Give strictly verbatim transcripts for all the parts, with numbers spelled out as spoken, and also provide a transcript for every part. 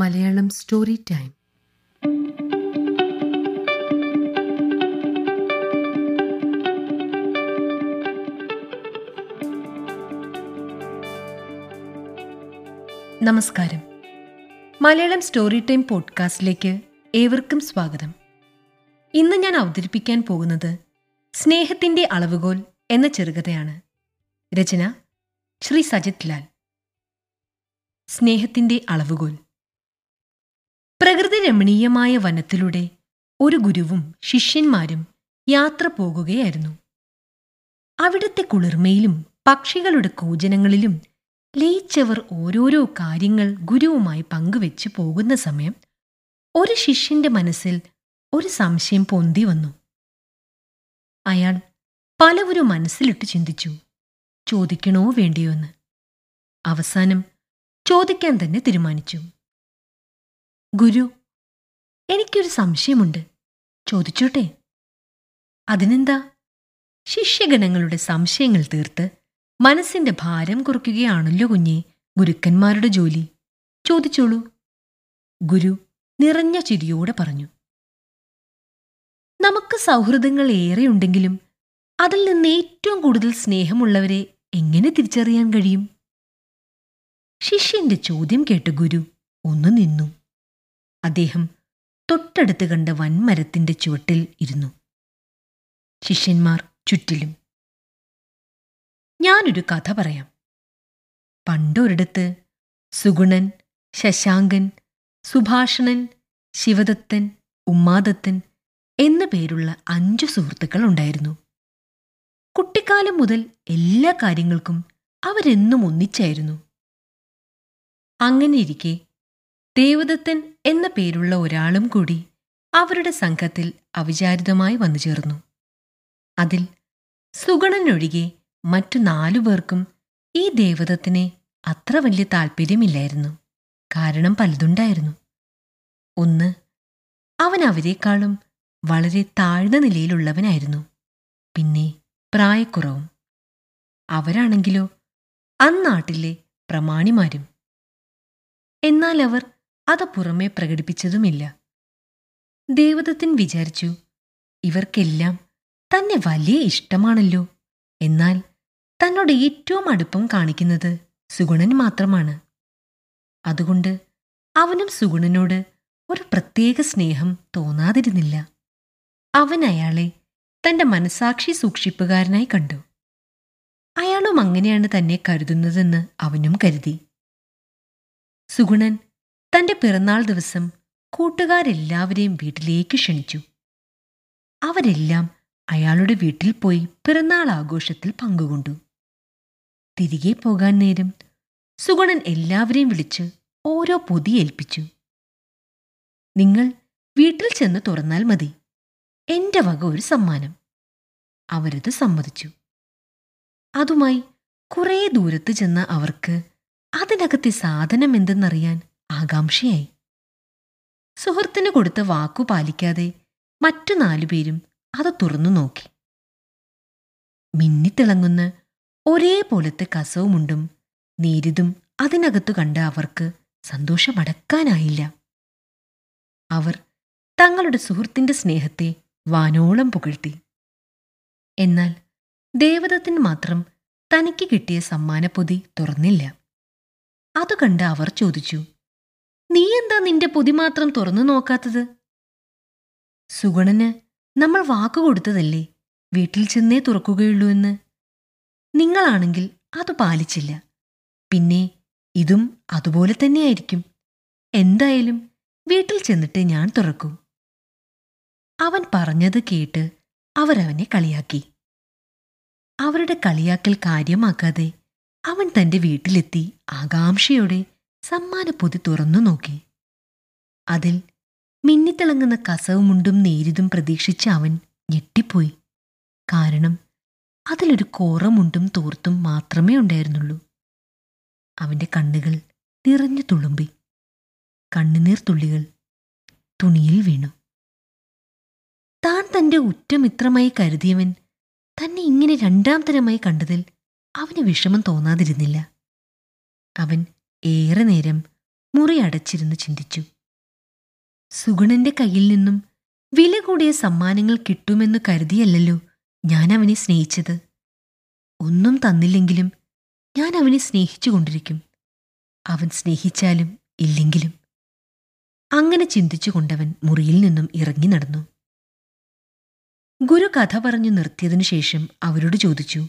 Malayalam story time. നമസ്കാരം. Malayalam story time പോഡ്കാസ്റ്റിലേക്ക് ഏവർക്കും സ്വാഗതം. ഇന്ന് ഞാൻ അവതരിപ്പിക്കാൻ പോകുന്നത് സ്നേഹത്തിന്റെ അളവുകോൽ എന്ന ചെറുകഥയാണ്. രചന ശ്രീ സജിത് ലാൽ. സ്നേഹത്തിന്റെ അളവുകോൽ. പ്രകൃതി രമണീയമായ വനത്തിലൂടെ ഒരു ഗുരുവും ശിഷ്യന്മാരും യാത്ര പോകുകയായിരുന്നു. അവിടുത്തെ കുളിർമയിലും പക്ഷികളുടെ കൂജനങ്ങളിലും ലയിച്ചവർ ഓരോരോ കാര്യങ്ങൾ ഗുരുവുമായി പങ്കുവെച്ച് പോകുന്ന സമയം ഒരു ശിഷ്യന്റെ മനസ്സിൽ ഒരു സംശയം പൊന്തി വന്നു. അയാൾ പലവരും മനസ്സിലിട്ട് ചിന്തിച്ചു, ചോദിക്കണോ വേണ്ടിയോ എന്ന്. അവസാനം ചോദിക്കാൻ തന്നെ തീരുമാനിച്ചു. ഗുരു, എനിക്കൊരു സംശയമുണ്ട്, ചോദിച്ചോട്ടെ. അതിനെന്താ? ശിഷ്യഗണങ്ങളുടെ സംശയങ്ങൾ തീർത്ത് മനസ്സിന്റെ ഭാരം കുറയ്ക്കുകയാണല്ലോ കുഞ്ഞേ ഗുരുക്കന്മാരുടെ ജോലി, ചോദിച്ചോളൂ, ഗുരു നിറഞ്ഞ ചിരിയോടെ പറഞ്ഞു. നമുക്ക് സൗഹൃദങ്ങൾ ഏറെയുണ്ടെങ്കിലും അതിൽ നിന്ന് ഏറ്റവും കൂടുതൽ സ്നേഹമുള്ളവരെ എങ്ങനെ തിരിച്ചറിയാൻ കഴിയും? ശിഷ്യന്റെ ചോദ്യം കേട്ട് ഗുരു ഒന്ന് നിന്നു. അദ്ദേഹം തൊട്ടടുത്ത് കണ്ട വൻമരത്തിന്റെ ചുവട്ടിൽ ഇരുന്നു. ശിഷ്യന്മാർ ചുറ്റിലും. ഞാനൊരു കഥ പറയാം. പണ്ടൊരിടത്ത് സുഗുണൻ, ശശാങ്കൻ, സുഭാഷണൻ, ശിവദത്തൻ, ഉമ്മാദത്തൻ എന്നു പേരുള്ള അഞ്ചു സുഹൃത്തുക്കൾ ഉണ്ടായിരുന്നു. കുട്ടിക്കാലം മുതൽ എല്ലാ കാര്യങ്ങൾക്കും അവരെന്നും ഒന്നിച്ചായിരുന്നു. അങ്ങനെയിരിക്കെ ദേവദത്തൻ എന്ന പേരുള്ള ഒരാളും കൂടി അവരുടെ സംഘത്തിൽ അവിചാരിതമായി വന്നു ചേർന്നു. അതിൽ സുഗുണനൊഴികെ മറ്റു നാലുപേർക്കും ഈ ദേവദത്തിനെ അത്ര വലിയ താല്പര്യമില്ലായിരുന്നു. കാരണം പലതുണ്ടായിരുന്നു. ഒന്ന്, അവൻ അവരെക്കാളും വളരെ താഴ്ന്ന നിലയിലുള്ളവനായിരുന്നു. പിന്നെ പ്രായക്കുറവും. അവരാണെങ്കിലോ അന്നാട്ടിലെ പ്രമാണിമാരും. എന്നാൽ അവർ അത് പുറമെ പ്രകടിപ്പിച്ചതുമില്ല. ദേവദത്തൻ വിചാരിച്ചു, ഇവർക്കെല്ലാം തന്നെ വലിയ ഇഷ്ടമാണല്ലോ, എന്നാൽ തന്നോട് ഏറ്റവും അടുപ്പം കാണിക്കുന്നത് സുഗുണൻ മാത്രമാണ്. അതുകൊണ്ട് അവനും സുഗുണനോട് ഒരു പ്രത്യേക സ്നേഹം തോന്നാതിരുന്നില്ല. അവൻ അയാളെ തന്റെ മനസാക്ഷി സൂക്ഷിപ്പുകാരനായി കണ്ടു. അയാളും അങ്ങനെയാണ് തന്നെ കരുതുന്നതെന്ന് അവനും കരുതി. സുഗുണൻ തന്റെ പിറന്നാൾ ദിവസം കൂട്ടുകാരെല്ലാവരെയും വീട്ടിലേക്ക് ക്ഷണിച്ചു. അവരെല്ലാം അയാളുടെ വീട്ടിൽ പോയി പിറന്നാൾ ആഘോഷത്തിൽ പങ്കുകൊണ്ടു. തിരികെ പോകാൻ നേരം സുഗുണൻ എല്ലാവരെയും വിളിച്ച് ഓരോ പൊതി ഏൽപ്പിച്ചു. നിങ്ങൾ വീട്ടിൽ ചെന്ന് തുറന്നാൽ മതി, എന്റെ വക ഒരു സമ്മാനം. അവരത് സമ്മതിച്ചു. അതുമായി കുറേ ദൂരത്ത് ചെന്ന അവർക്ക് അതിനകത്തെ സാധനം എന്തെന്നറിയാൻ ആകാംക്ഷയായി. സുഹൃത്തിന് കൊടുത്ത വാക്കു പാലിക്കാതെ മറ്റു നാലുപേരും അത് തുറന്നു നോക്കി. മിന്നിത്തിളങ്ങുന്ന ഒരേപോലത്തെ കസവുമുണ്ടും നേരിതും അതിനകത്തു കണ്ട അവർക്ക് സന്തോഷമടക്കാനായില്ല. അവർ തങ്ങളുടെ സുഹൃത്തിന്റെ സ്നേഹത്തെ വാനോളം പുകഴ്ത്തി. എന്നാൽ ദേവദത്തിന് മാത്രം തനിക്ക് കിട്ടിയ സമ്മാനപ്പൊതി തുറന്നില്ല. അത് കണ്ട് അവർ ചോദിച്ചു, നീ എന്താ നിന്റെ പൊതി മാത്രം തുറന്നു നോക്കാത്തത്? സുഗുണന് നമ്മൾ വാക്കുകൊടുത്തതല്ലേ വീട്ടിൽ ചെന്നേ തുറക്കുകയുള്ളൂ എന്ന്. നിങ്ങളാണെങ്കിൽ അത് പാലിച്ചില്ല. പിന്നെ ഇതും അതുപോലെ തന്നെയായിരിക്കും. എന്തായാലും വീട്ടിൽ ചെന്നിട്ട് ഞാൻ തുറക്കൂ. അവൻ പറഞ്ഞത് കേട്ട് അവരവനെ കളിയാക്കി. അവരുടെ കളിയാക്കൽ കാര്യമാക്കാതെ അവൻ തന്റെ വീട്ടിലെത്തി ആകാംക്ഷയോടെ സമ്മാനപ്പൊതി തുറന്നു നോക്കി. അതിൽ മിന്നിത്തിളങ്ങുന്ന കസവുമുണ്ടും നേരിതും പ്രതീക്ഷിച്ച അവൻ ഞെട്ടിപ്പോയി. കാരണം അതിലൊരു കോറമുണ്ടും തോർത്തും മാത്രമേ ഉണ്ടായിരുന്നുള്ളൂ. അവന്റെ കണ്ണുകൾ നിറഞ്ഞു തുളുമ്പി. കണ്ണുനീർ തുള്ളികൾ തുണിയിൽ വീണു. താൻ തന്റെ ഉറ്റമിത്രമായി കരുതിയവൻ തന്നെ ഇങ്ങനെ രണ്ടാം തരമായി കണ്ടതിൽ അവന് വിഷമം തോന്നാതിരുന്നില്ല. അവൻ ഏറെ നേരം മുറി അടച്ചിരുന്ന് ചിന്തിച്ചു. സുഗുണന്റെ കയ്യിൽ നിന്നും വില കൂടിയ സമ്മാനങ്ങൾ കിട്ടുമെന്ന് കരുതിയല്ലോ ഞാൻ അവനെ സ്നേഹിച്ചത്. ഒന്നും തന്നില്ലെങ്കിലും ഞാൻ അവനെ സ്നേഹിച്ചു കൊണ്ടിരിക്കും, അവൻ സ്നേഹിച്ചാലും ഇല്ലെങ്കിലും. അങ്ങനെ ചിന്തിച്ചുകൊണ്ടവൻ മുറിയിൽ നിന്നും ഇറങ്ങി നടന്നു. ഗുരു കഥ പറഞ്ഞു നിർത്തിയതിനു ശേഷം അവരോട് ചോദിച്ചു,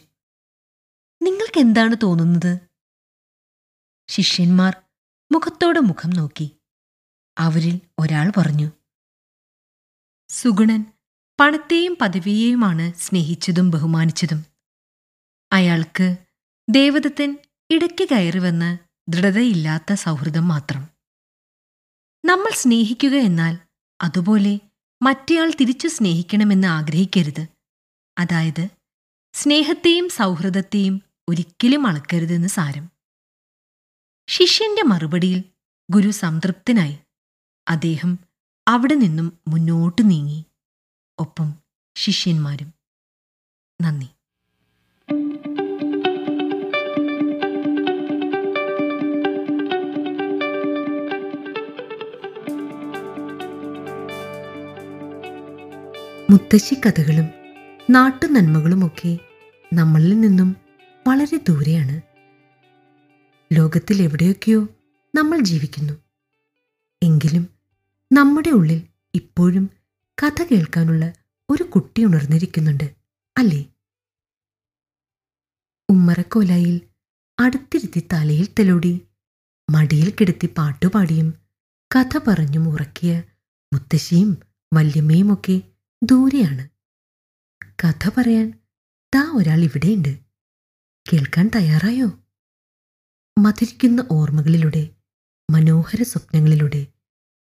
നിങ്ങൾക്കെന്താണ് തോന്നുന്നത്? ശിഷ്യന്മാർ മുഖത്തോട് മുഖം നോക്കി. അവരിൽ ഒരാൾ പറഞ്ഞു, സുഗുണൻ പണത്തെയും പദവിയെയുമാണ് സ്നേഹിച്ചതും ബഹുമാനിച്ചതും. അയാൾക്ക് ദേവദത്തൻ ഇടയ്ക്ക് കയറി വന്ന് ദൃഢതയില്ലാത്ത സൗഹൃദം മാത്രം. നമ്മൾ സ്നേഹിക്കുക എന്നാൽ അതുപോലെ മറ്റേയാൾ തിരിച്ചു സ്നേഹിക്കണമെന്ന് ആഗ്രഹിക്കരുത്. അതായത് സ്നേഹത്തെയും സൗഹൃദത്തെയും ഒരിക്കലും അളക്കരുതെന്ന് സാരം. ശിഷ്യന്റെ മറുപടിയിൽ ഗുരു സംതൃപ്തനായി. അദ്ദേഹം അവിടെ നിന്നും മുന്നോട്ട് നീങ്ങി, ഒപ്പം ശിഷ്യന്മാരും. നന്ദി. മുത്തശ്ശി കഥകളും നാട്ടുനന്മകളുമൊക്കെ നമ്മളിൽ നിന്നും വളരെ ദൂരെയാണ്. ലോകത്തിൽ എവിടെയൊക്കെയോ നമ്മൾ ജീവിക്കുന്നു. എങ്കിലും നമ്മുടെ ഉള്ളിൽ ഇപ്പോഴും കഥ കേൾക്കാനുള്ള ഒരു കുട്ടി ഉണർന്നിരിക്കുന്നുണ്ട്, അല്ലേ? ഉമ്മറക്കോലായിൽ അടുത്തിരുത്തി തലയിൽ തലോടി മടിയിൽ കിടത്തി പാട്ടുപാടിയും കഥ പറഞ്ഞും ഉറക്കിയ മുത്തശ്ശിയും വല്യമ്മയുമൊക്കെ ദൂരെയാണ്. കഥ പറയാൻ താ ഒരാൾ ഇവിടെയുണ്ട്. കേൾക്കാൻ തയ്യാറായോ? മധുരിക്കുന്ന ഓർമ്മകളിലൂടെ, മനോഹര സ്വപ്നങ്ങളിലൂടെ,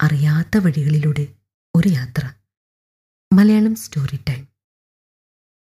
അറിയാത്ത വഴികളിലൂടെ ഒരു യാത്ര. Malayalam story time.